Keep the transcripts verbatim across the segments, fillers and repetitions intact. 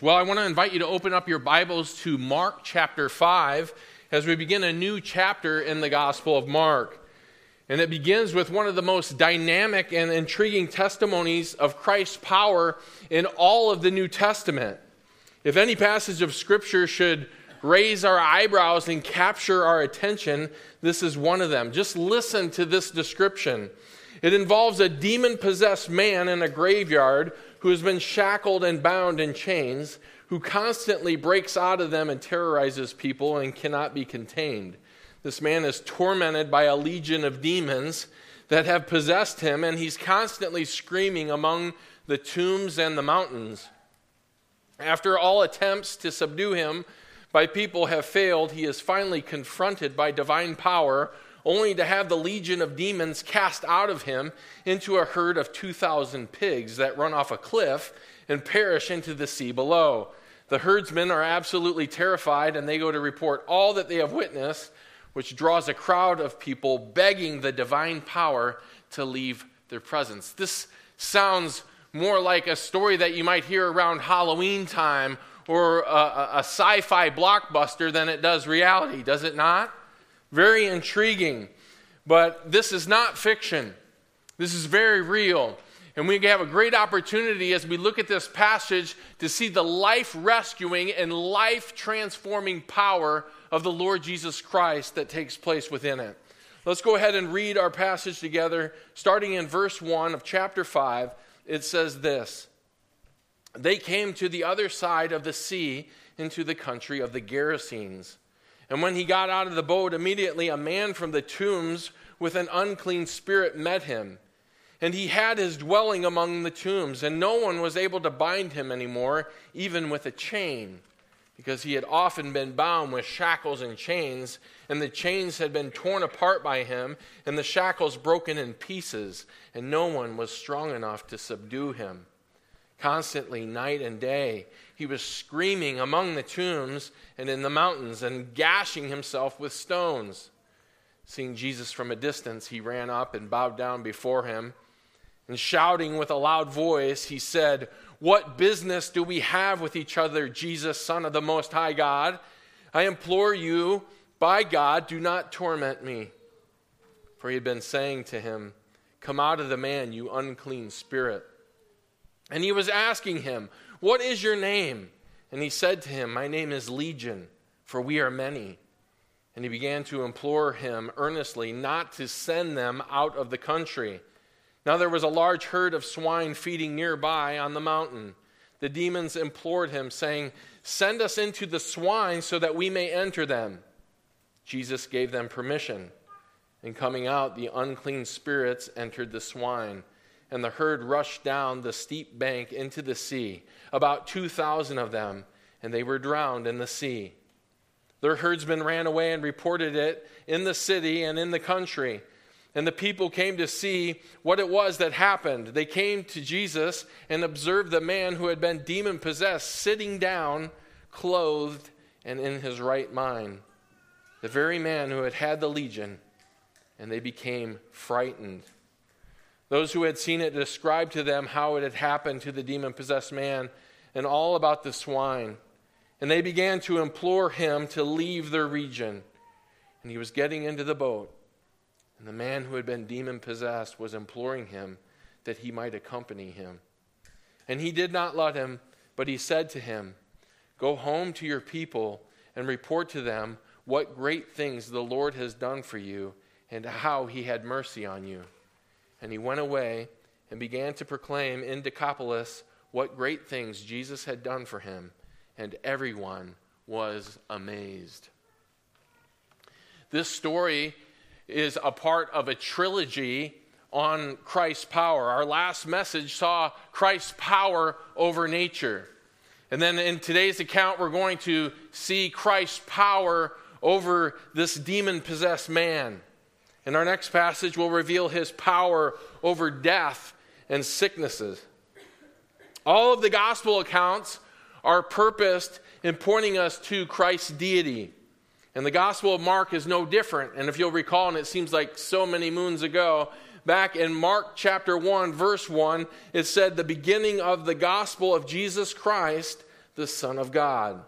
Well, I want to invite you to open up your Bibles to Mark chapter five as we begin a new chapter in the Gospel of Mark. And it begins with one of the most dynamic and intriguing testimonies of Christ's power in all of the New Testament. If any passage of Scripture should raise our eyebrows and capture our attention, this is one of them. Just listen to this description. It involves a demon-possessed man in a graveyard who has been shackled and bound in chains, who constantly breaks out of them and terrorizes people and cannot be contained. This man is tormented by a legion of demons that have possessed him, and he's constantly screaming among the tombs and the mountains. After all attempts to subdue him by people have failed, he is finally confronted by divine power, only to have the legion of demons cast out of him into a herd of two thousand pigs that run off a cliff and perish into the sea below. The herdsmen are absolutely terrified, and they go to report all that they have witnessed, which draws a crowd of people begging the divine power to leave their presence. This sounds more like a story that you might hear around Halloween time or a, a sci-fi blockbuster than it does reality, does it not? Very intriguing, but this is not fiction. This is very real, and we have a great opportunity as we look at this passage to see the life-rescuing and life-transforming power of the Lord Jesus Christ that takes place within it. Let's go ahead and read our passage together, starting in verse one of chapter five. It says this: "They came to the other side of the sea into the country of the Gerasenes. And when he got out of the boat, immediately a man from the tombs with an unclean spirit met him. And he had his dwelling among the tombs, and no one was able to bind him anymore, even with a chain, because he had often been bound with shackles and chains, and the chains had been torn apart by him, and the shackles broken in pieces, and no one was strong enough to subdue him. Constantly, night and day, he was screaming among the tombs and in the mountains and gashing himself with stones. Seeing Jesus from a distance, he ran up and bowed down before him. And shouting with a loud voice, he said, 'What business do we have with each other, Jesus, Son of the Most High God? I implore you, by God, do not torment me.' For he had been saying to him, 'Come out of the man, you unclean spirit.' And he was asking him, 'What is your name?' And he said to him, 'My name is Legion, for we are many.' And he began to implore him earnestly not to send them out of the country. Now there was a large herd of swine feeding nearby on the mountain. The demons implored him, saying, 'Send us into the swine so that we may enter them.' Jesus gave them permission. And coming out, the unclean spirits entered the swine. And the herd rushed down the steep bank into the sea, about two thousand of them, and they were drowned in the sea. Their herdsmen ran away and reported it in the city and in the country. And the people came to see what it was that happened. They came to Jesus and observed the man who had been demon-possessed sitting down, clothed and in his right mind, the very man who had had the legion, and they became frightened. Those who had seen it described to them how it had happened to the demon-possessed man and all about the swine. And they began to implore him to leave their region. And he was getting into the boat. And the man who had been demon-possessed was imploring him that he might accompany him. And he did not let him, but he said to him, 'Go home to your people and report to them what great things the Lord has done for you and how he had mercy on you.' And he went away and began to proclaim in Decapolis what great things Jesus had done for him, and everyone was amazed." This story is a part of a trilogy on Christ's power. Our last message saw Christ's power over nature. And then in today's account, we're going to see Christ's power over this demon-possessed man. And our next passage will reveal his power over death and sicknesses. All of the gospel accounts are purposed in pointing us to Christ's deity. And the Gospel of Mark is no different. And if you'll recall, and it seems like so many moons ago, back in Mark chapter one, verse one, it said, "The beginning of the gospel of Jesus Christ, the Son of God.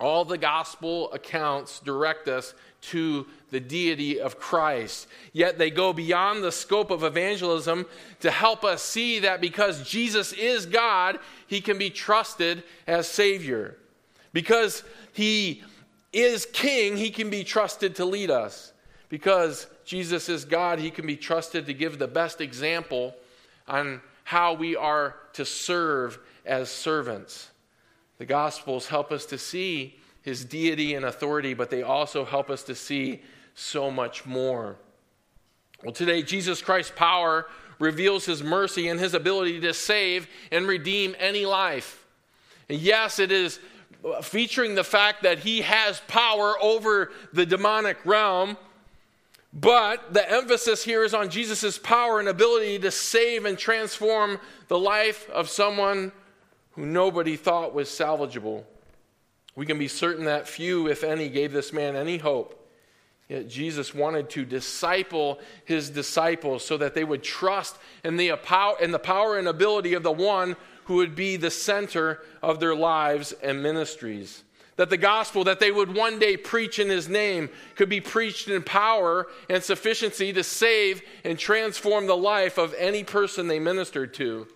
All the gospel accounts direct us to the deity of Christ. Yet they go beyond the scope of evangelism to help us see that because Jesus is God, he can be trusted as Savior. Because he is King, he can be trusted to lead us. Because Jesus is God, he can be trusted to give the best example on how we are to serve as servants. The Gospels help us to see his deity and authority, but they also help us to see so much more. Well, today, Jesus Christ's power reveals his mercy and his ability to save and redeem any life. And yes, it is featuring the fact that he has power over the demonic realm, but the emphasis here is on Jesus' power and ability to save and transform the life of someone who nobody thought was salvageable. We can be certain that few, if any, gave this man any hope. Yet Jesus wanted to disciple his disciples so that they would trust in the power and ability of the one who would be the center of their lives and ministries. That the gospel that they would one day preach in his name could be preached in power and sufficiency to save and transform the life of any person they ministered to.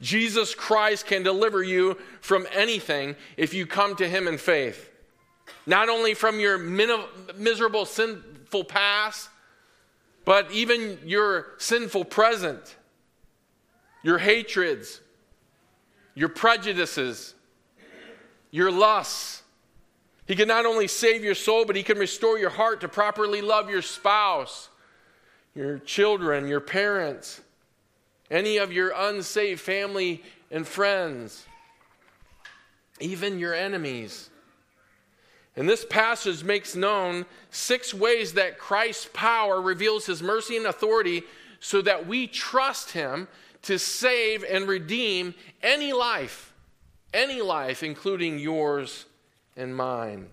Jesus Christ can deliver you from anything if you come to him in faith. Not only from your miserable, sinful past, but even your sinful present, your hatreds, your prejudices, your lusts. He can not only save your soul, but he can restore your heart to properly love your spouse, your children, your parents, any of your unsaved family and friends, even your enemies. And this passage makes known six ways that Christ's power reveals his mercy and authority so that we trust him to save and redeem any life, any life, including yours and mine.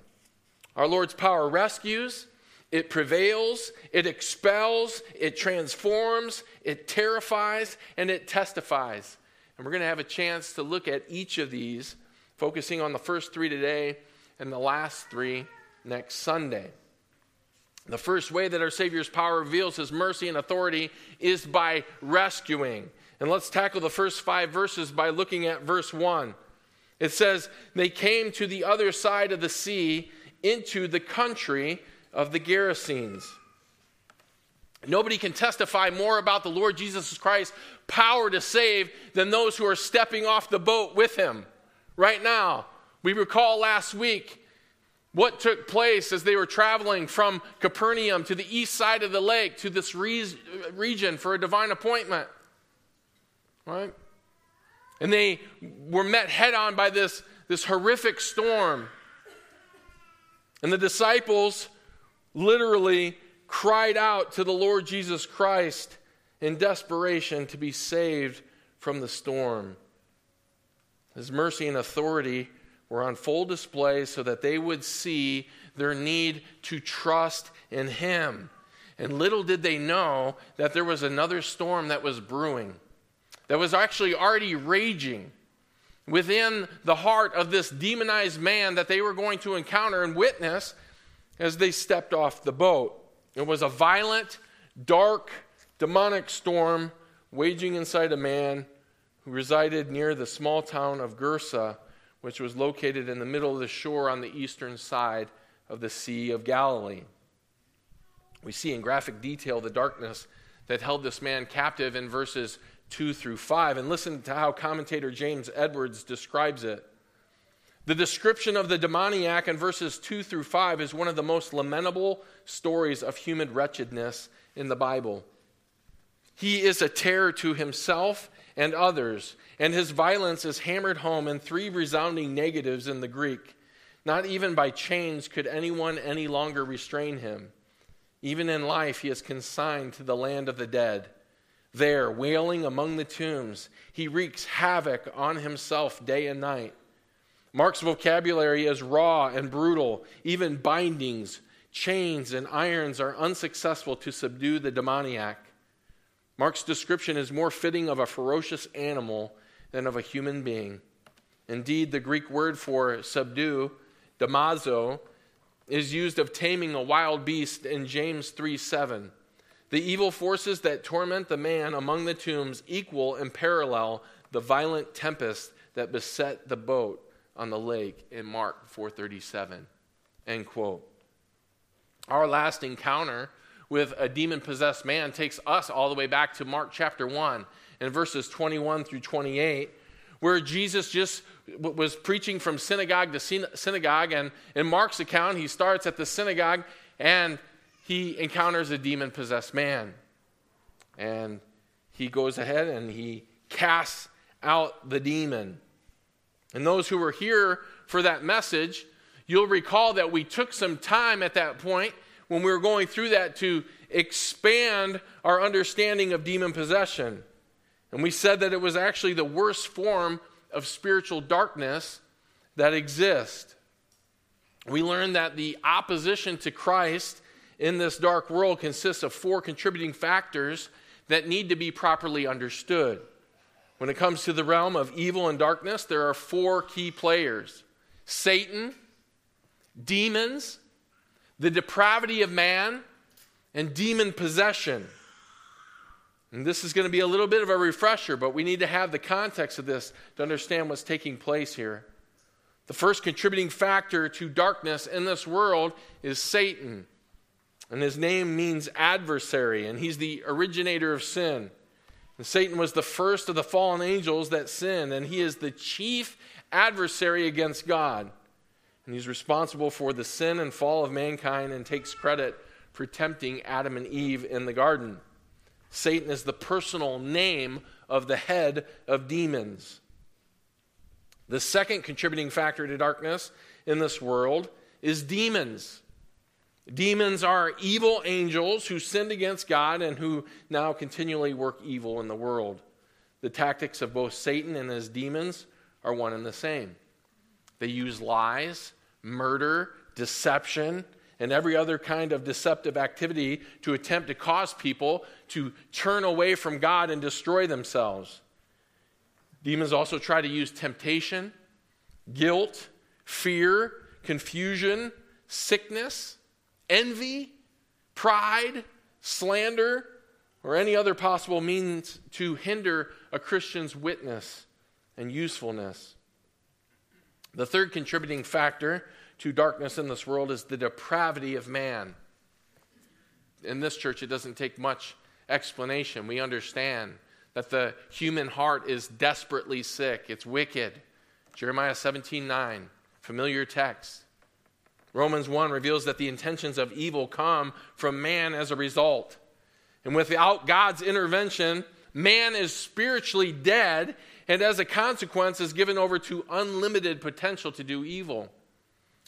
Our Lord's power rescues, it prevails, it expels, it transforms, it terrifies, and it testifies. And we're going to have a chance to look at each of these, focusing on the first three today and the last three next Sunday. The first way that our Savior's power reveals his mercy and authority is by rescuing. And let's tackle the first five verses by looking at verse one. It says, they came to the other side of the sea into the country of the Gerasenes. Nobody can testify more about the Lord Jesus Christ's power to save than those who are stepping off the boat with him right now. We recall last week what took place as they were traveling from Capernaum to the east side of the lake to this re- region for a divine appointment. Right? And they were met head on by this, this horrific storm. And the disciples literally cried out to the Lord Jesus Christ in desperation to be saved from the storm. His mercy and authority were on full display so that they would see their need to trust in him. And little did they know that there was another storm that was brewing, that was actually already raging within the heart of this demonized man that they were going to encounter and witness as they stepped off the boat. It was a violent, dark, demonic storm waging inside a man who resided near the small town of Gerasa, which was located in the middle of the shore on the eastern side of the Sea of Galilee. We see in graphic detail the darkness that held this man captive in verses two through five. And listen to how commentator James Edwards describes it. The description of the demoniac in verses two through five is one of the most lamentable stories of human wretchedness in the Bible. He is a terror to himself and others, and his violence is hammered home in three resounding negatives in the Greek. Not even by chains could anyone any longer restrain him. Even in life, he is consigned to the land of the dead. There, wailing among the tombs, he wreaks havoc on himself day and night. Mark's vocabulary is raw and brutal. Even bindings, chains, and irons are unsuccessful to subdue the demoniac. Mark's description is more fitting of a ferocious animal than of a human being. Indeed, the Greek word for subdue, damazo, is used of taming a wild beast in James three seven. The evil forces that torment the man among the tombs equal and parallel the violent tempest that beset the boat on the lake in Mark four thirty-seven. End quote. Our last encounter with a demon-possessed man takes us all the way back to Mark chapter one and verses twenty-one through twenty-eight, where Jesus just was preaching from synagogue to synagogue. And in Mark's account, he starts at the synagogue and he encounters a demon-possessed man. And he goes ahead and he casts out the demon. And those who were here for that message, you'll recall that we took some time at that point when we were going through that to expand our understanding of demon possession. And we said that it was actually the worst form of spiritual darkness that exists. We learned that the opposition to Christ in this dark world consists of four contributing factors that need to be properly understood. When it comes to the realm of evil and darkness, there are four key players: Satan, demons, the depravity of man, and demon possession. And this is going to be a little bit of a refresher, but we need to have the context of this to understand what's taking place here. The first contributing factor to darkness in this world is Satan. And his name means adversary, and he's the originator of sin. And Satan was the first of the fallen angels that sinned, and he is the chief adversary against God. And he's responsible for the sin and fall of mankind and takes credit for tempting Adam and Eve in the garden. Satan is the personal name of the head of demons. The second contributing factor to darkness in this world is demons. Demons are evil angels who sinned against God and who now continually work evil in the world. The tactics of both Satan and his demons are one and the same. They use lies, murder, deception, and every other kind of deceptive activity to attempt to cause people to turn away from God and destroy themselves. Demons also try to use temptation, guilt, fear, confusion, sickness, envy, pride, slander, or any other possible means to hinder a Christian's witness and usefulness. The third contributing factor to darkness in this world is the depravity of man. In this church, it doesn't take much explanation. We understand that the human heart is desperately sick. It's wicked. Jeremiah seventeen nine, familiar text. Romans one reveals that the intentions of evil come from man as a result. And without God's intervention, man is spiritually dead, and as a consequence is given over to unlimited potential to do evil.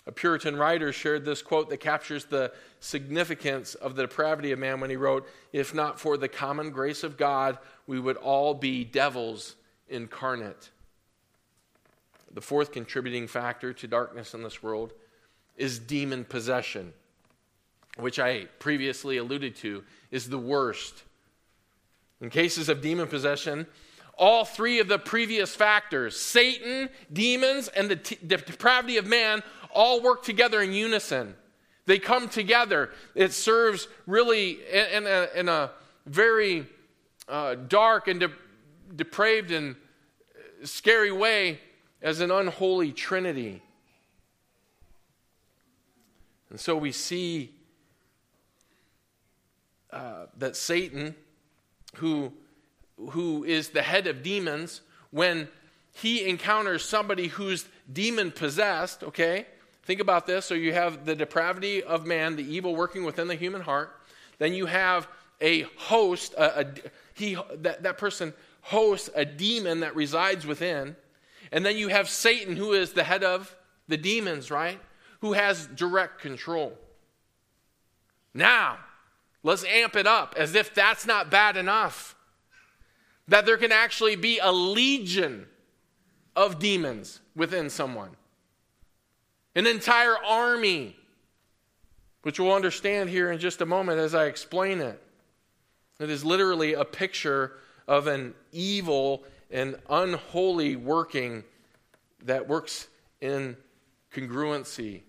A Puritan writer shared this quote that captures the significance of the depravity of man when he wrote, "If not for the common grace of God, we would all be devils incarnate." The fourth contributing factor to darkness in this world is demon possession, which I previously alluded to is the worst. In cases of demon possession, all three of the previous factors, Satan, demons, and the, t- the depravity of man, all work together in unison. They come together. It serves really in a, in a very uh, dark and de- depraved and scary way as an unholy trinity. And so we see uh, that Satan, who... who is the head of demons, when he encounters somebody who's demon-possessed, okay? Think about this. So you have the depravity of man, the evil working within the human heart. Then you have a host, a, a, he that, that person hosts a demon that resides within. And then you have Satan, who is the head of the demons, right? Who has direct control. Now, let's amp it up as if that's not bad enough, that there can actually be a legion of demons within someone. An entire army, which we'll understand here in just a moment as I explain it. It is literally a picture of an evil an unholy working that works in congruency.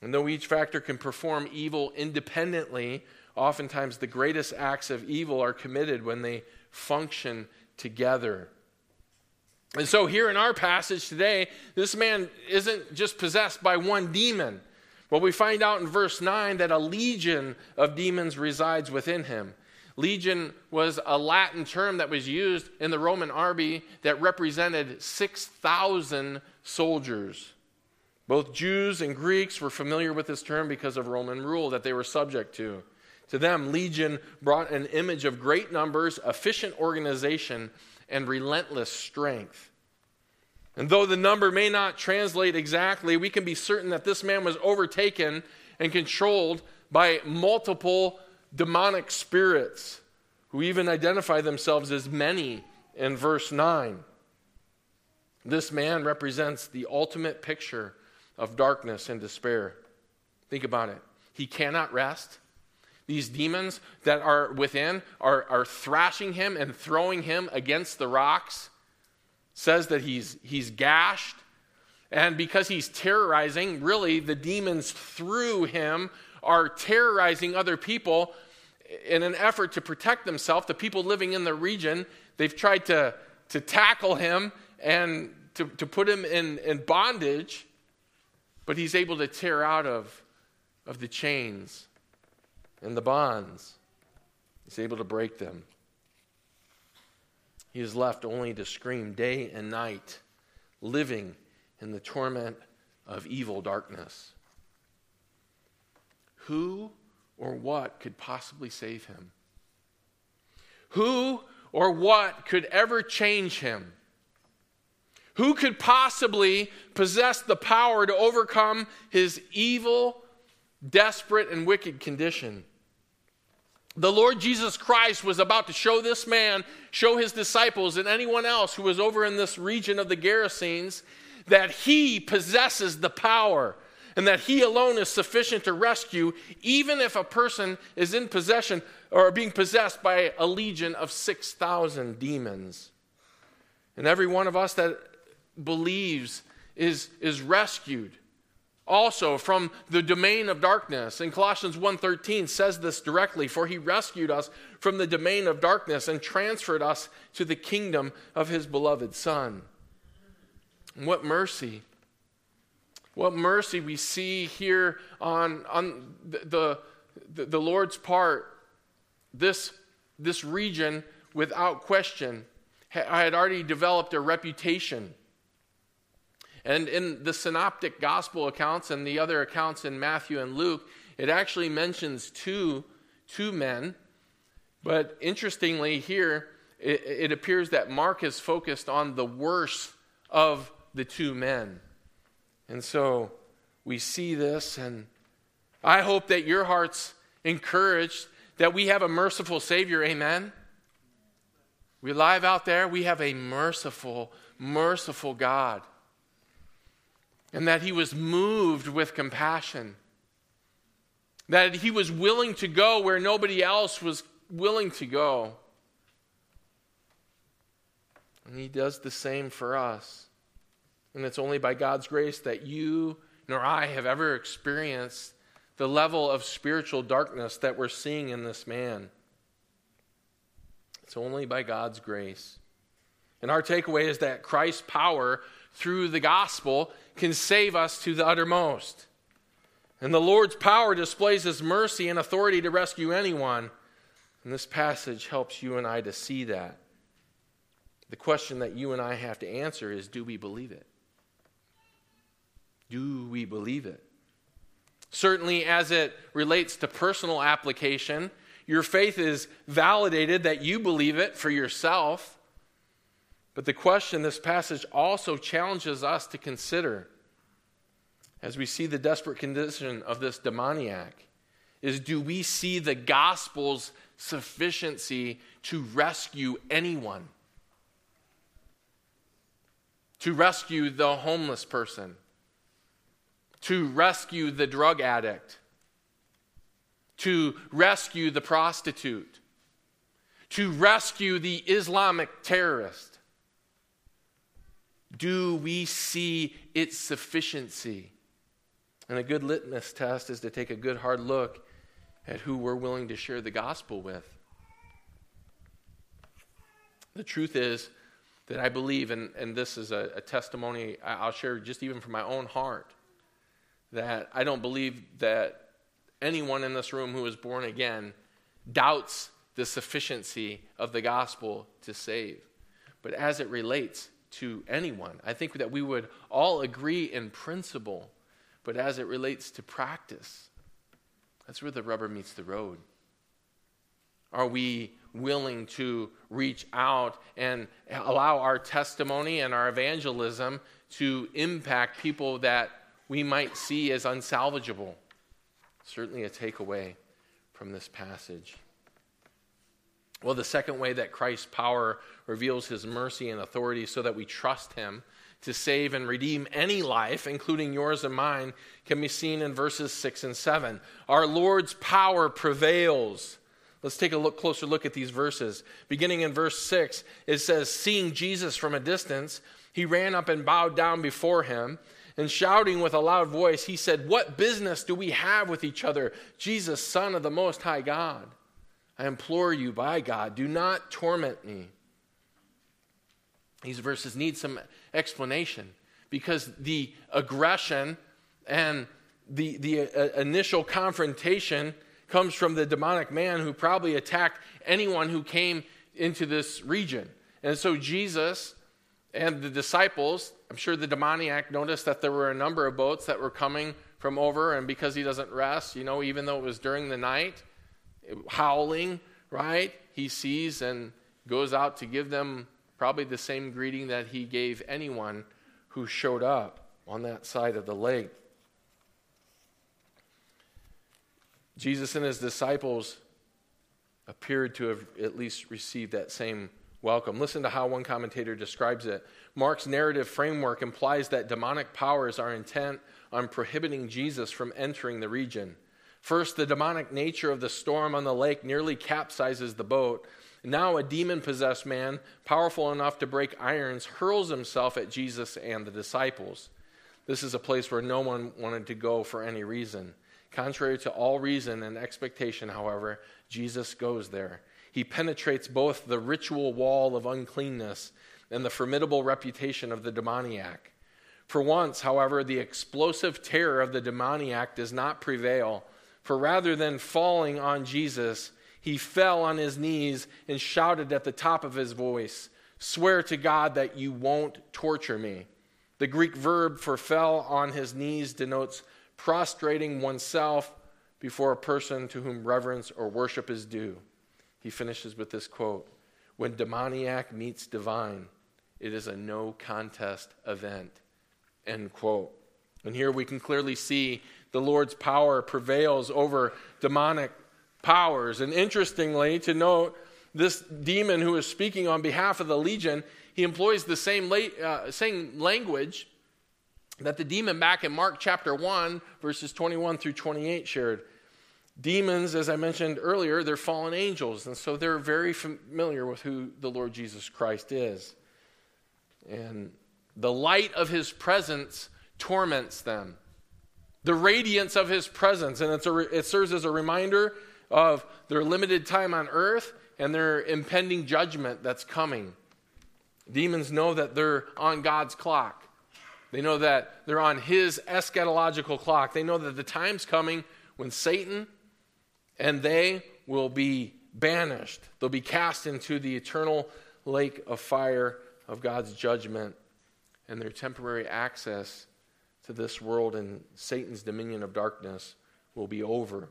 And though each factor can perform evil independently, oftentimes the greatest acts of evil are committed when they function together. And so here in our passage today, this man isn't just possessed by one demon. But we find out in verse nine that a legion of demons resides within him. Legion was a Latin term that was used in the Roman army that represented six thousand soldiers. Both Jews and Greeks were familiar with this term because of Roman rule that they were subject to. To them, legion brought an image of great numbers, efficient organization, and relentless strength. And though the number may not translate exactly, we can be certain that this man was overtaken and controlled by multiple demonic spirits who even identify themselves as many in verse nine. This man represents the ultimate picture of darkness and despair. Think about it. He cannot rest. These demons that are within are, are thrashing him and throwing him against the rocks. Says that he's he's gashed. And because he's terrorizing, really the demons through him are terrorizing other people in an effort to protect themselves. The people living in the region, they've tried to, to tackle him and to, to put him in, in bondage. But he's able to tear out of, of the chains and the bonds. He's able to break them. He is left only to scream day and night, living in the torment of evil darkness. Who or what could possibly save him? Who or what could ever change him? Who could possibly possess the power to overcome his evil, desperate, and wicked condition? The Lord Jesus Christ was about to show this man, show his disciples, and anyone else who was over in this region of the Gerasenes, that he possesses the power and that he alone is sufficient to rescue, even if a person is in possession or being possessed by a legion of six thousand demons. And every one of us that believes is, is rescued also from the domain of darkness. And Colossians one thirteen says this directly, for he rescued us from the domain of darkness and transferred us to the kingdom of his beloved Son. And what mercy. What mercy we see here on, on the, the, the Lord's part. This, this region, without question, had already developed a reputation. And in the synoptic gospel accounts and the other accounts in Matthew and Luke, it actually mentions two, two men. But interestingly here, it, it appears that Mark is focused on the worst of the two men. And so we see this, and I hope that your heart's encouraged that we have a merciful Savior, amen? We live out there, we have a merciful, merciful God. And that he was moved with compassion. That he was willing to go where nobody else was willing to go. And he does the same for us. And it's only by God's grace that you nor I have ever experienced the level of spiritual darkness that we're seeing in this man. It's only by God's grace. And our takeaway is that Christ's power through the gospel can save us to the uttermost. And the Lord's power displays his mercy and authority to rescue anyone. And this passage helps you and I to see that. The question that you and I have to answer is, do we believe it? Do we believe it? Certainly, as it relates to personal application, your faith is validated that you believe it for yourself. But the question this passage also challenges us to consider, as we see the desperate condition of this demoniac, is do we see the gospel's sufficiency to rescue anyone? To rescue the homeless person? To rescue the drug addict? To rescue the prostitute? to rescue the Islamic terrorist? Do we see its sufficiency? And a good litmus test is to take a good hard look at who we're willing to share the gospel with. The truth is that I believe, and, and this is a, a testimony I'll share just even from my own heart, that I don't believe that anyone in this room who is born again doubts the sufficiency of the gospel to save. But as it relates to anyone, I think that we would all agree in principle, but as it relates to practice, that's where the rubber meets the road. Are we willing to reach out and allow our testimony and our evangelism to impact people that we might see as unsalvageable? Certainly a takeaway from this passage. Well, the second way that Christ's power reveals his mercy and authority so that we trust him to save and redeem any life, including yours and mine, can be seen in verses six and seven. Our Lord's power prevails. Let's take a look, closer look at these verses. Beginning in verse six, it says, "Seeing Jesus from a distance, he ran up and bowed down before him. And shouting with a loud voice, he said, 'What business do we have with each other, Jesus, Son of the Most High God? I implore you, by God, do not torment me.'" These verses need some explanation because the aggression and the, the uh, initial confrontation comes from the demonic man who probably attacked anyone who came into this region. And so Jesus and the disciples, I'm sure the demoniac noticed that there were a number of boats that were coming from over, and because he doesn't rest, you know, even though it was during the night, howling, right? He sees and goes out to give them probably the same greeting that he gave anyone who showed up on that side of the lake. Jesus and his disciples appeared to have at least received that same welcome. Listen to how one commentator describes it. "Mark's narrative framework implies that demonic powers are intent on prohibiting Jesus from entering the region. First, the demonic nature of the storm on the lake nearly capsizes the boat. Now a demon-possessed man, powerful enough to break irons, hurls himself at Jesus and the disciples. This is a place where no one wanted to go for any reason. Contrary to all reason and expectation, however, Jesus goes there. He penetrates both the ritual wall of uncleanness and the formidable reputation of the demoniac. For once, however, the explosive terror of the demoniac does not prevail, for rather than falling on Jesus, he fell on his knees and shouted at the top of his voice, 'Swear to God that you won't torture me.'" The Greek verb for "fell on his knees" denotes prostrating oneself before a person to whom reverence or worship is due. He finishes with this quote, "When demoniac meets divine, it is a no contest event." End quote. And here we can clearly see the Lord's power prevails over demonic powers. And interestingly, to note, this demon who is speaking on behalf of the legion, he employs the same, la- uh, same language that the demon back in Mark chapter one, verses twenty-one through twenty-eight shared. Demons, as I mentioned earlier, they're fallen angels, and so they're very familiar with who the Lord Jesus Christ is. And the light of his presence torments them. The radiance of his presence, and it's a, it serves as a reminder of their limited time on earth and their impending judgment that's coming. Demons know that they're on God's clock. They know that they're on his eschatological clock. They know that the time's coming when Satan and they will be banished. They'll be cast into the eternal lake of fire of God's judgment, and their temporary access to this world and Satan's dominion of darkness will be over.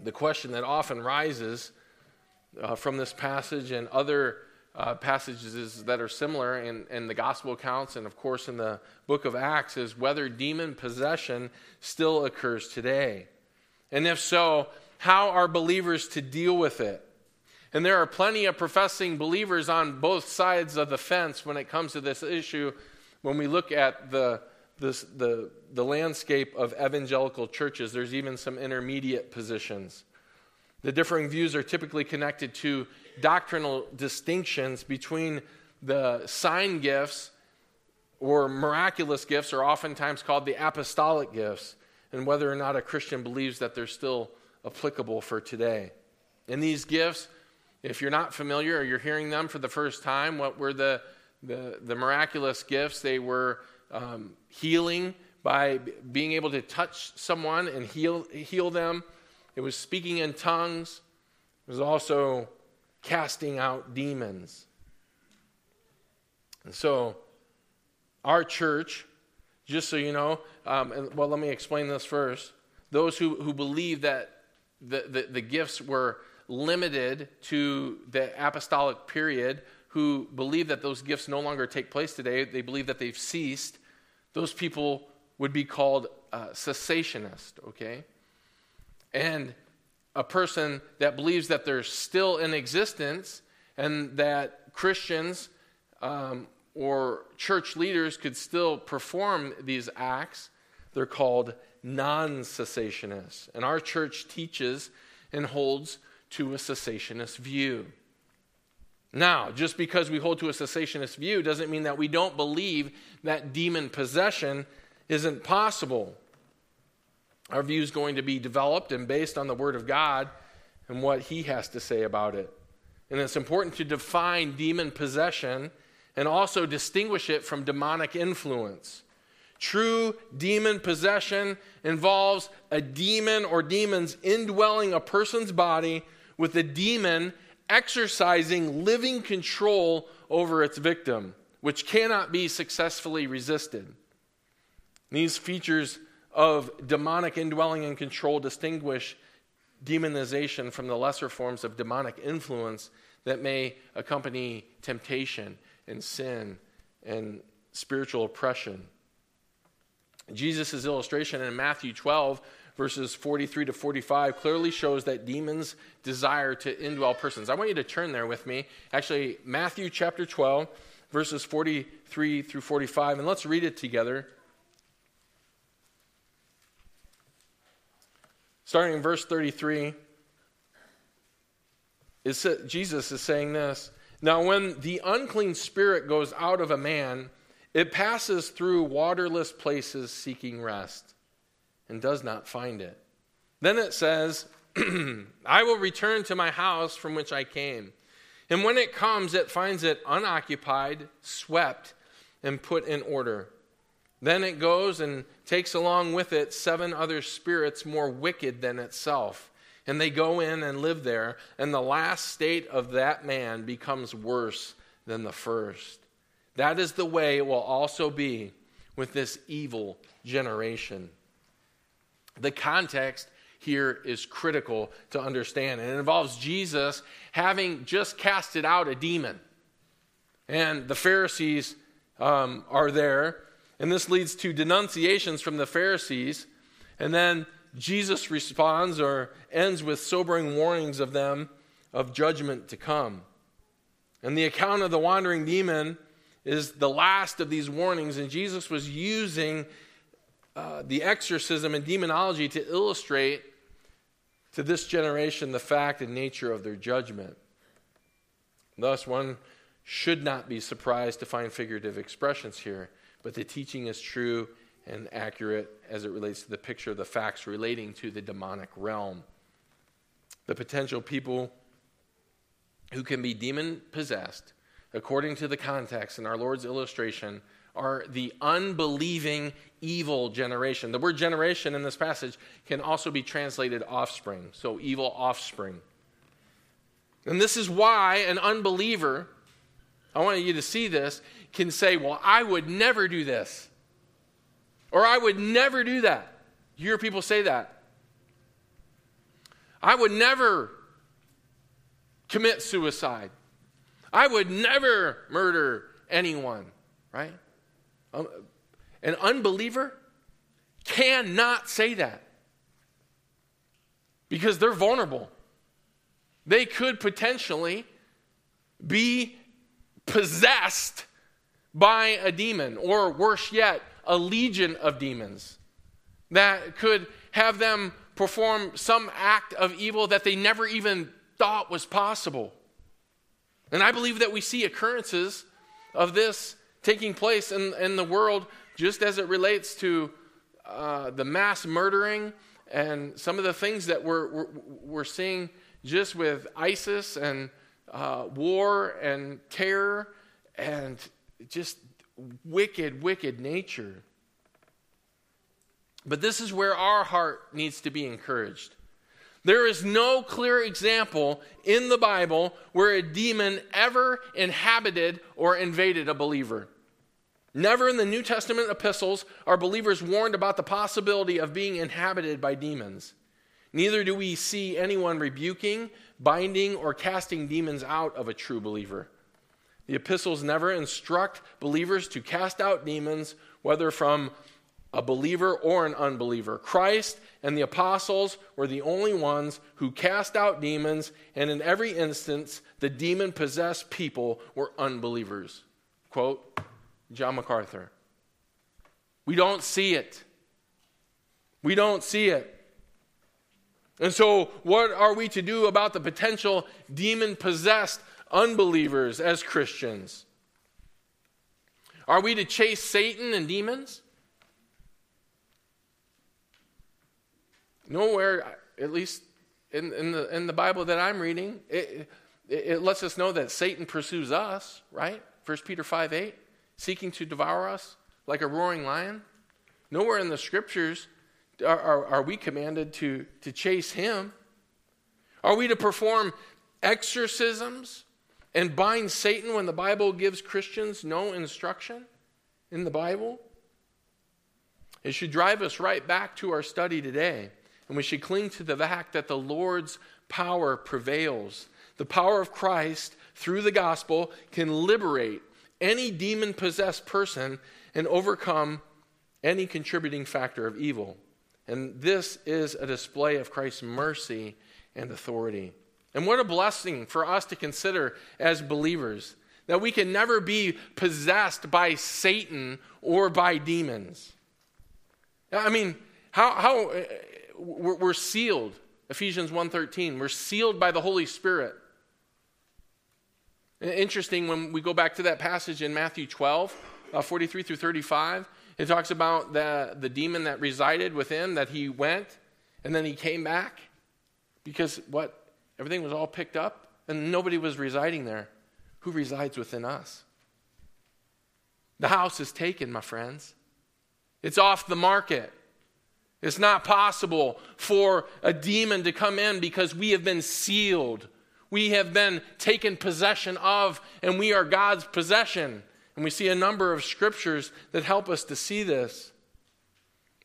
The question that often rises uh, from this passage and other uh, passages that are similar in, in the gospel accounts and, of course, in the book of Acts is whether demon possession still occurs today. And if so, how are believers to deal with it? And there are plenty of professing believers on both sides of the fence when it comes to this issue when we look at the This, the, the landscape of evangelical churches. There's even some intermediate positions. The differing views are typically connected to doctrinal distinctions between the sign gifts or miraculous gifts, are oftentimes called the apostolic gifts, and whether or not a Christian believes that they're still applicable for today. And these gifts, if you're not familiar or you're hearing them for the first time, what were the the, the miraculous gifts? They were um, healing by being able to touch someone and heal heal them. It was speaking in tongues. It was also casting out demons. And so our church, just so you know, um, and, well, let me explain this first. Those who, who believe that the, the, the gifts were limited to the apostolic period, who believe that those gifts no longer take place today, they believe that they've ceased, those people would be called uh, cessationists, okay? And a person that believes that they're still in existence and that Christians um, or church leaders could still perform these acts, they're called non-cessationists. And our church teaches and holds to a cessationist view. Now, just because we hold to a cessationist view doesn't mean that we don't believe that demon possession isn't possible. Our view is going to be developed and based on the Word of God and what He has to say about it. And it's important to define demon possession and also distinguish it from demonic influence. True demon possession involves a demon or demons indwelling a person's body, with the demon exercising living control over its victim, which cannot be successfully resisted. These features of demonic indwelling and control distinguish demonization from the lesser forms of demonic influence that may accompany temptation and sin and spiritual oppression. Jesus' illustration in Matthew twelve, verses forty-three to forty-five, clearly shows that demons desire to indwell persons. I want you to turn there with me. Actually, Matthew chapter twelve, verses forty-three through forty-five, and let's read it together. Starting in verse thirty-three, Jesus is saying this: "Now when the unclean spirit goes out of a man, it passes through waterless places seeking rest, and does not find it. Then it says, 'I will return to my house from which I came.' And when it comes, it finds it unoccupied, swept, and put in order. Then it goes and takes along with it seven other spirits more wicked than itself, and they go in and live there, and the last state of that man becomes worse than the first. That is the way it will also be with this evil generation." The context here is critical to understand, and it involves Jesus having just casted out a demon. And the Pharisees um, are there, and this leads to denunciations from the Pharisees. And then Jesus responds or ends with sobering warnings of them of judgment to come. And the account of the wandering demon is the last of these warnings, and Jesus was using uh, the exorcism and demonology to illustrate to this generation the fact and nature of their judgment. Thus, one should not be surprised to find figurative expressions here, but the teaching is true and accurate as it relates to the picture of the facts relating to the demonic realm. The potential people who can be demon-possessed, according to the context in our Lord's illustration, are the unbelieving evil generation. The word generation in this passage can also be translated offspring, so evil offspring. And this is why an unbeliever, I want you to see this, can say, "Well, I would never do this," or "I would never do that." You hear people say that. "I would never commit suicide. I would never murder anyone," right? Um, an unbeliever cannot say that because they're vulnerable. They could potentially be possessed by a demon, or worse yet, a legion of demons that could have them perform some act of evil that they never even thought was possible. And I believe that we see occurrences of this taking place in, in the world, just as it relates to uh, the mass murdering and some of the things that we're, we're, we're seeing just with ISIS and uh, war and terror and just wicked, wicked nature. But this is where our heart needs to be encouraged. There is no clear example in the Bible where a demon ever inhabited or invaded a believer. Never in the New Testament epistles are believers warned about the possibility of being inhabited by demons. Neither do we see anyone rebuking, binding, or casting demons out of a true believer. The epistles never instruct believers to cast out demons, whether from a believer or an unbeliever. Christ and the apostles were the only ones who cast out demons, and in every instance, the demon-possessed people were unbelievers. Quote, John MacArthur. We don't see it. We don't see it. And so what are we to do about the potential demon-possessed unbelievers as Christians? Are we to chase Satan and demons? Nowhere, at least in, in the in the Bible that I'm reading, it, it, it lets us know that Satan pursues us, right? First Peter five eight, seeking to devour us like a roaring lion. Nowhere in the scriptures are, are, are we commanded to, to chase him. Are we to perform exorcisms and bind Satan when the Bible gives Christians no instruction in the Bible? It should drive us right back to our study today. And we should cling to the fact that the Lord's power prevails. The power of Christ through the gospel can liberate any demon-possessed person and overcome any contributing factor of evil. And this is a display of Christ's mercy and authority. And what a blessing for us to consider as believers, that we can never be possessed by Satan or by demons. I mean, how... how We're sealed, Ephesians one thirteen. We're sealed by the Holy Spirit. Interesting, when we go back to that passage in Matthew twelve, forty-three through thirty-five, it talks about the, the demon that resided within, that he went, and then he came back because what? Everything was all picked up, and nobody was residing there. Who resides within us? The house is taken, my friends. It's off the market. It's not possible for a demon to come in because we have been sealed. We have been taken possession of, and we are God's possession. And we see a number of scriptures that help us to see this.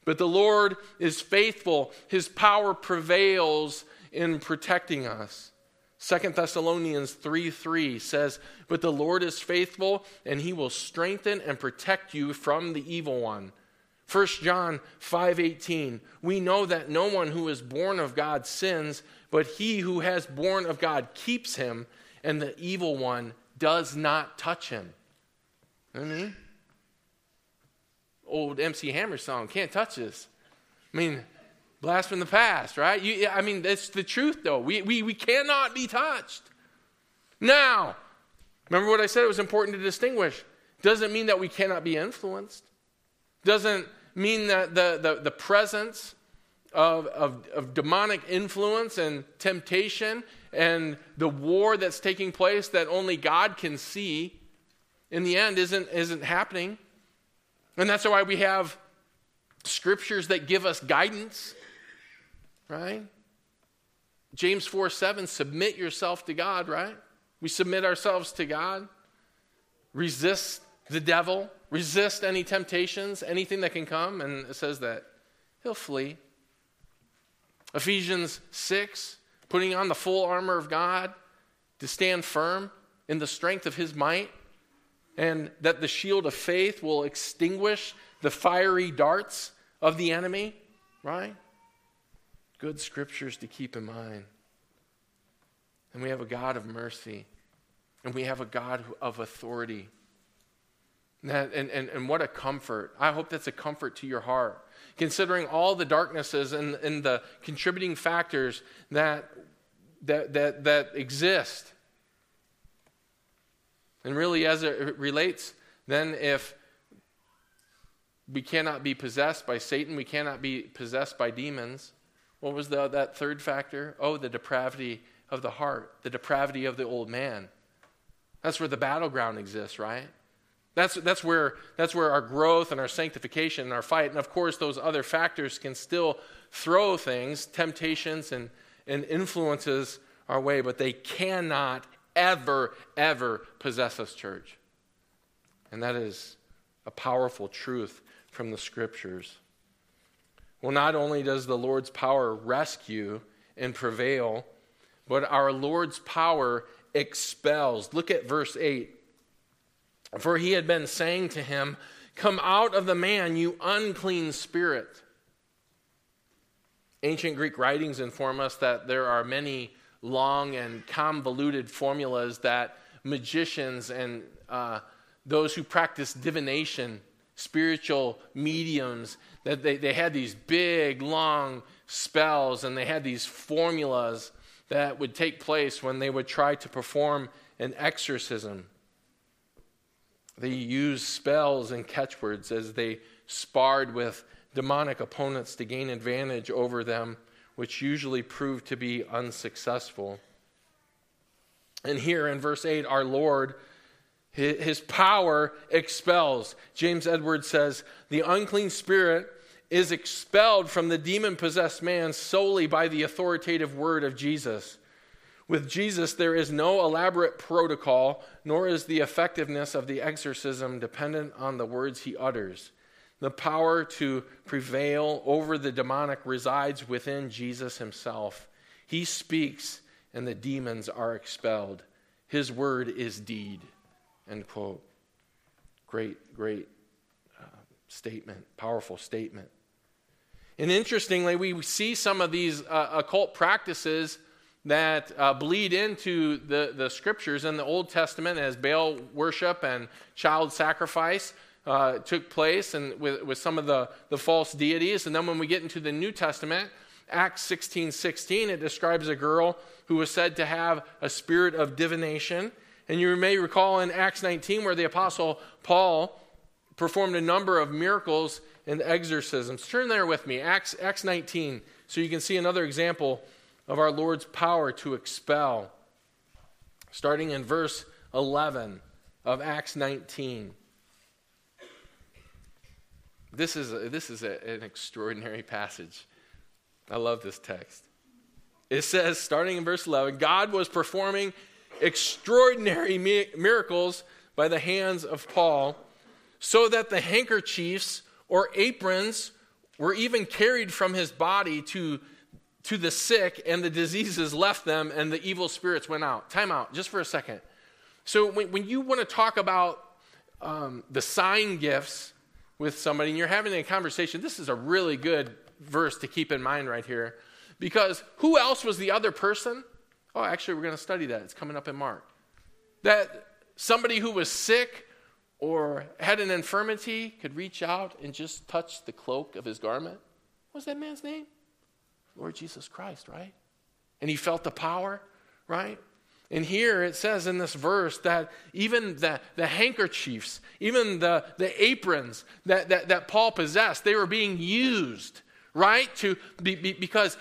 But the Lord is faithful. His power prevails in protecting us. Second Thessalonians three three says, "But the Lord is faithful, and he will strengthen and protect you from the evil one." First John five eighteen, we know that no one who is born of God sins, but he who has born of God keeps him, and the evil one does not touch him. I mean, old M C Hammer song, "Can't Touch This." I mean, blast from the past, right? You, I mean, that's the truth, though. We, we, we cannot be touched. Now, remember what I said, it was important to distinguish. Doesn't mean that we cannot be influenced. Doesn't mean that the, the, the presence of, of, of demonic influence and temptation and the war that's taking place that only God can see in the end isn't, isn't happening. And that's why we have scriptures that give us guidance, right? James four seven, submit yourself to God, right? We submit ourselves to God. Resist the devil. Resist any temptations, anything that can come, and it says that he'll flee. Ephesians six, putting on the full armor of God to stand firm in the strength of his might, and that the shield of faith will extinguish the fiery darts of the enemy, right? Good scriptures to keep in mind. And we have a God of mercy, and we have a God of authority. And, and, and what a comfort. I hope that's a comfort to your heart, considering all the darknesses and, and the contributing factors that, that, that, that exist. And really, as it relates, then if we cannot be possessed by Satan, we cannot be possessed by demons, what was the, that third factor? Oh, the depravity of the heart, the depravity of the old man. That's where the battleground exists, right? That's that's where that's where our growth and our sanctification and our fight, and of course those other factors can still throw things, temptations and, and influences our way, but they cannot ever, ever possess us, church. And that is a powerful truth from the Scriptures. Well, not only does the Lord's power rescue and prevail, but our Lord's power expels. Look at verse eight. For he had been saying to him, "Come out of the man, you unclean spirit." Ancient Greek writings inform us that there are many long and convoluted formulas that magicians and uh, those who practice divination, spiritual mediums, that they, they had these big, long spells, and they had these formulas that would take place when they would try to perform an exorcism. They used spells and catchwords as they sparred with demonic opponents to gain advantage over them, which usually proved to be unsuccessful. And here in verse eight, our Lord, his power expels. James Edwards says, "The unclean spirit is expelled from the demon-possessed man solely by the authoritative word of Jesus. With Jesus, there is no elaborate protocol, nor is the effectiveness of the exorcism dependent on the words he utters. The power to prevail over the demonic resides within Jesus himself. He speaks, and the demons are expelled. His word is deed." End quote. Great, great uh, statement, powerful statement. And interestingly, we see some of these uh, occult practices that uh, bleed into the, the scriptures in the Old Testament, as Baal worship and child sacrifice uh, took place, and with, with some of the, the false deities. And then when we get into the New Testament, Acts sixteen sixteen, it describes a girl who was said to have a spirit of divination. And you may recall in Acts nineteen where the Apostle Paul performed a number of miracles and exorcisms. Turn there with me, Acts, Acts nineteen, so you can see another example of our Lord's power to expel, starting in verse eleven of Acts nineteen. This is a, this is a, an extraordinary passage. I love this text. It says, starting in verse eleven, God was performing extraordinary mi- miracles by the hands of Paul, so that the handkerchiefs or aprons were even carried from his body to to the sick, and the diseases left them, and the evil spirits went out. Time out, just for a second. So when, when you want to talk about um, the sign gifts with somebody, and you're having a conversation, this is a really good verse to keep in mind right here, because who else was the other person? Oh, actually, we're going to study that. It's coming up in Mark. That somebody who was sick or had an infirmity could reach out and just touch the cloak of his garment. What's that man's name? Lord Jesus Christ, right? And he felt the power, right? And here it says in this verse that even the, the handkerchiefs, even the, the aprons that, that, that Paul possessed, they were being used, right? To be, be, because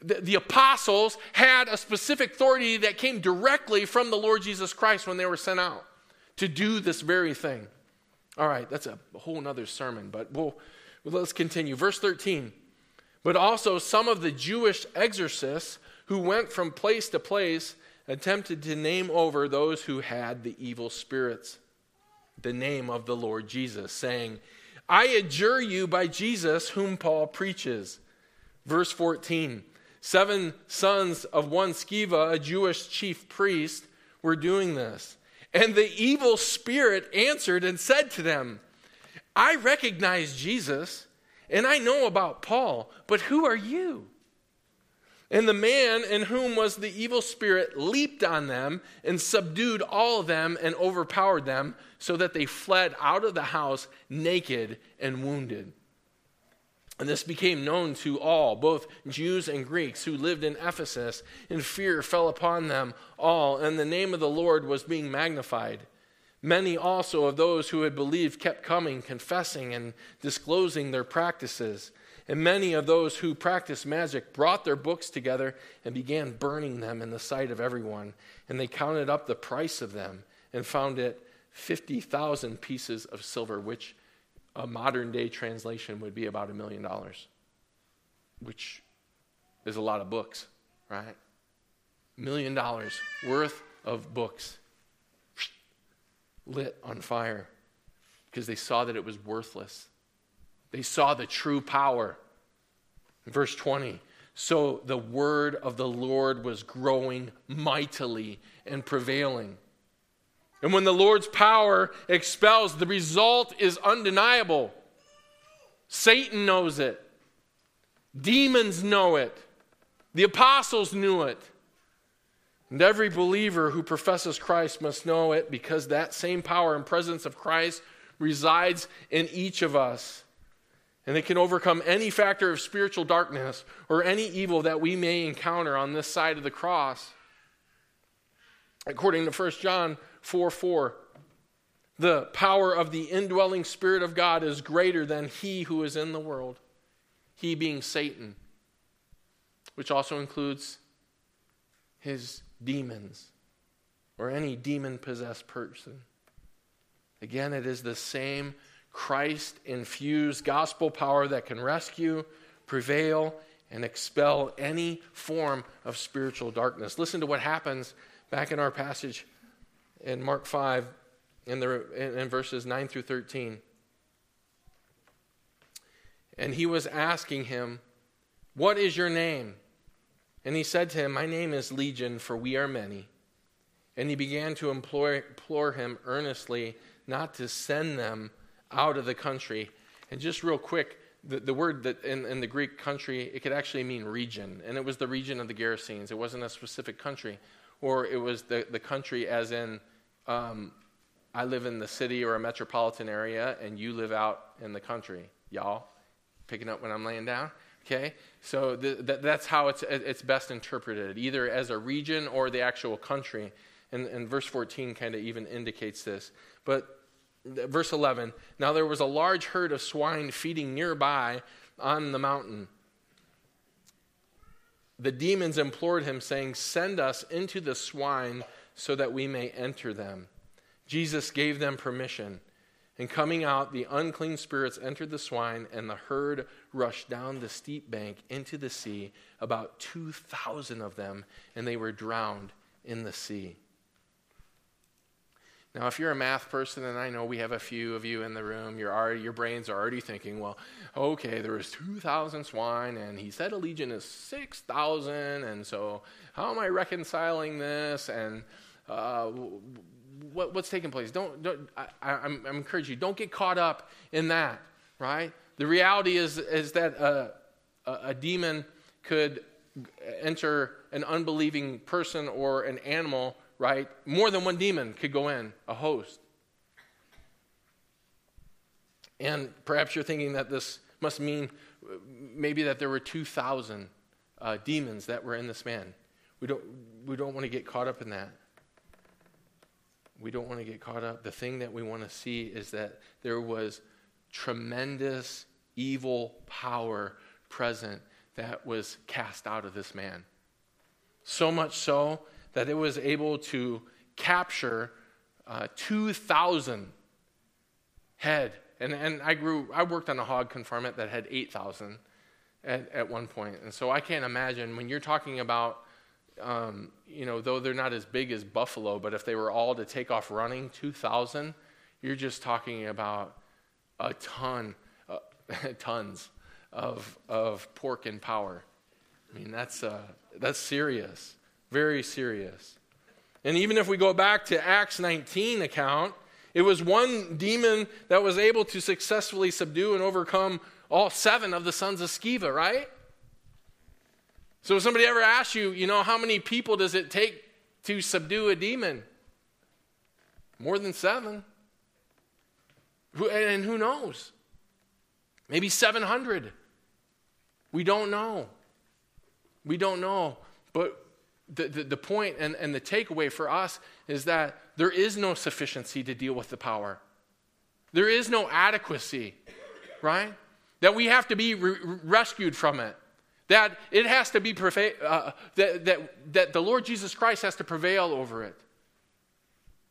the, the apostles had a specific authority that came directly from the Lord Jesus Christ when they were sent out to do this very thing. All right, that's a whole other sermon, but we'll, let's continue. Verse thirteen. But also some of the Jewish exorcists who went from place to place attempted to name over those who had the evil spirits the name of the Lord Jesus, saying, "I adjure you by Jesus whom Paul preaches." Verse fourteen, seven sons of one Sceva, a Jewish chief priest, were doing this. And the evil spirit answered and said to them, "I recognize Jesus, and I know about Paul, but who are you?" And the man in whom was the evil spirit leaped on them and subdued all of them and overpowered them, so that they fled out of the house naked and wounded. And this became known to all, both Jews and Greeks who lived in Ephesus, and fear fell upon them all, and the name of the Lord was being magnified. Many also of those who had believed kept coming, confessing and disclosing their practices. And many of those who practiced magic brought their books together and began burning them in the sight of everyone. And they counted up the price of them and found it fifty thousand pieces of silver, which a modern day translation would be about a million dollars, which is a lot of books, right? Million dollars worth of books lit on fire because they saw that it was worthless. They saw the true power. Verse twenty, so the word of the Lord was growing mightily and prevailing. And when the Lord's power expels, the result is undeniable. Satan knows it. Demons know it. The apostles knew it. And every believer who professes Christ must know it, because that same power and presence of Christ resides in each of us. And it can overcome any factor of spiritual darkness or any evil that we may encounter on this side of the cross. According to First John four four, the power of the indwelling Spirit of God is greater than he who is in the world, he being Satan, which also includes his demons or any demon-possessed person. Again, it is the same Christ-infused gospel power that can rescue, prevail, and expel any form of spiritual darkness. Listen to what happens back in our passage in Mark five, in, the, in verses nine through thirteen. And he was asking him, what is your name? And he said to him, my name is Legion, for we are many. And he began to implore, implore him earnestly not to send them out of the country. And just real quick, the, the word that in, in the Greek country, it could actually mean region. And it was the region of the Gerasenes. It wasn't a specific country. Or it was the, the country as in, um, I live in the city or a metropolitan area, and you live out in the country. Y'all picking up when I'm laying down? Okay? So the, the, that's how it's it's best interpreted, either as a region or the actual country. And, and verse fourteen kind of even indicates this. But verse eleven, now there was a large herd of swine feeding nearby on the mountain. The demons implored him, saying, send us into the swine so that we may enter them. Jesus gave them permission. And coming out, the unclean spirits entered the swine, and the herd rushed down the steep bank into the sea, about two thousand of them, and they were drowned in the sea. Now, if you're a math person, and I know we have a few of you in the room, you're already, your brains are already thinking, well, okay, there was two thousand swine, and he said a legion is six thousand, and so how am I reconciling this, and uh, what, what's taking place? Don't, don't I, I, I encourage you, don't get caught up in that, right? The reality is, is that a, a, a demon could enter an unbelieving person or an animal, right? More than one demon could go in, a host. And perhaps you're thinking that this must mean maybe that there were two thousand uh, demons that were in this man. We don't, we don't want to get caught up in that. We don't want to get caught up. The thing that we want to see is that there was tremendous evil power present that was cast out of this man. So much so that it was able to capture uh, two thousand head. And and I grew, I worked on a hog confinement that had eight thousand at, at one point. And so I can't imagine when you're talking about, um, you know, though they're not as big as buffalo, but if they were all to take off running, two thousand, you're just talking about a ton, uh, tons of of pork and power. I mean, that's uh, that's serious. Very serious. And even if we go back to Acts nineteen account, it was one demon that was able to successfully subdue and overcome all seven of the sons of Sceva, right? So if somebody ever asks you, you know, how many people does it take to subdue a demon? More than seven. And who knows? Maybe seven hundred. We don't know. We don't know. But the, the, the point and, and the takeaway for us is that there is no sufficiency to deal with the power. There is no adequacy, right? That we have to be re- rescued from it. That it has to be, perfa- uh, that, that, that the Lord Jesus Christ has to prevail over it.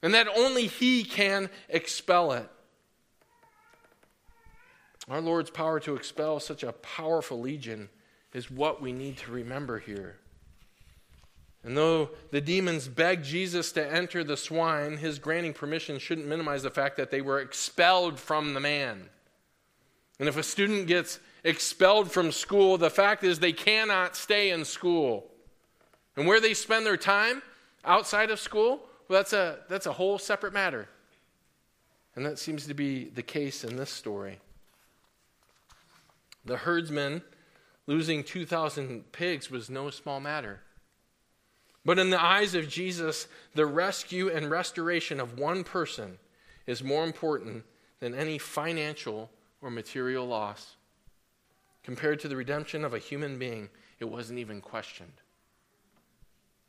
And that only he can expel it. Our Lord's power to expel such a powerful legion is what we need to remember here. And though the demons begged Jesus to enter the swine, his granting permission shouldn't minimize the fact that they were expelled from the man. And if a student gets expelled from school, the fact is they cannot stay in school. And where they spend their time outside of school, well, that's a, that's a whole separate matter. And that seems to be the case in this story. The herdsman losing two thousand pigs was no small matter. But in the eyes of Jesus, the rescue and restoration of one person is more important than any financial or material loss. Compared to the redemption of a human being, it wasn't even questioned.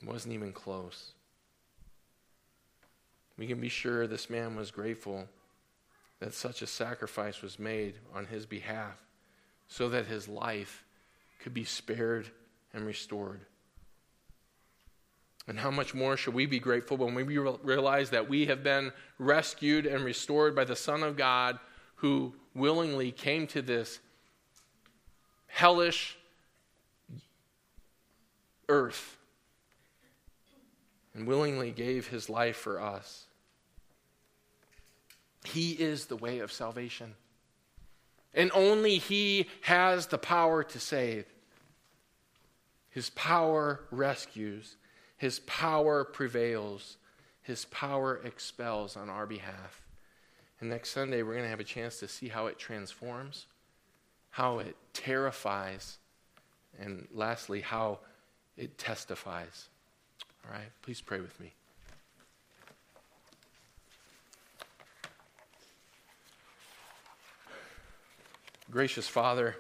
It wasn't even close. We can be sure this man was grateful that such a sacrifice was made on his behalf so that his life could be spared and restored. And how much more should we be grateful when we realize that we have been rescued and restored by the Son of God who willingly came to this hellish earth and willingly gave his life for us. He is the way of salvation. And only he has the power to save. His power rescues. His power prevails. His power expels on our behalf. And next Sunday, we're going to have a chance to see how it transforms, how it terrifies, and lastly, how it testifies. All right, please pray with me. Gracious Father,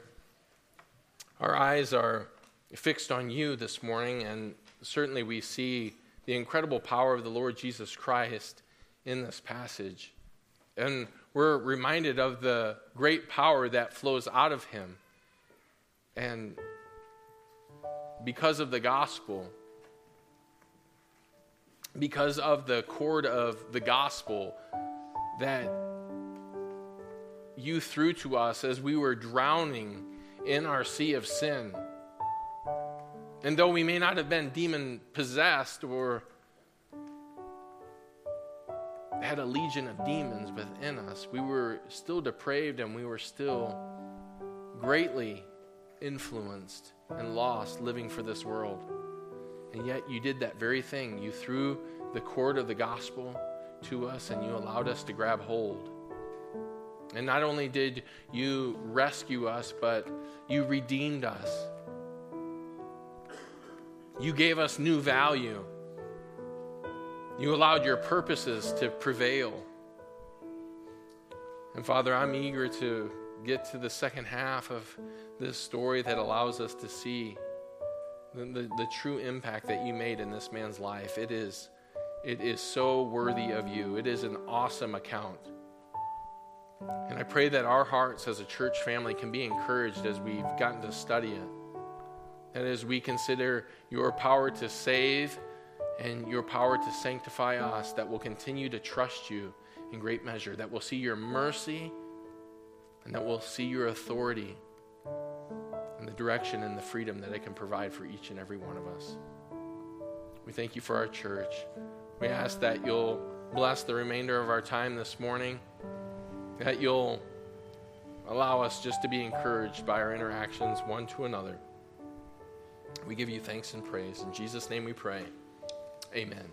our eyes are fixed on you this morning, and certainly we see the incredible power of the Lord Jesus Christ in this passage. And we're reminded of the great power that flows out of him. And because of the gospel, because of the cord of the gospel that you threw to us as we were drowning in our sea of sin. And though we may not have been demon-possessed or had a legion of demons within us, we were still depraved and we were still greatly influenced and lost living for this world. And yet you did that very thing. You threw the cord of the gospel to us and you allowed us to grab hold. And not only did you rescue us, but you redeemed us. You gave us new value. You allowed your purposes to prevail. And Father, I'm eager to get to the second half of this story that allows us to see The, the, the true impact that you made in this man's life. It is, it is so worthy of you. It is an awesome account. And I pray that our hearts as a church family can be encouraged as we've gotten to study it. And as we consider your power to save and your power to sanctify us, that we'll continue to trust you in great measure, that we'll see your mercy and that we'll see your authority and the direction and the freedom that it can provide for each and every one of us. We thank you for our church. We ask that you'll bless the remainder of our time this morning, that you'll allow us just to be encouraged by our interactions one to another. We give you thanks and praise. In Jesus' name we pray. Amen.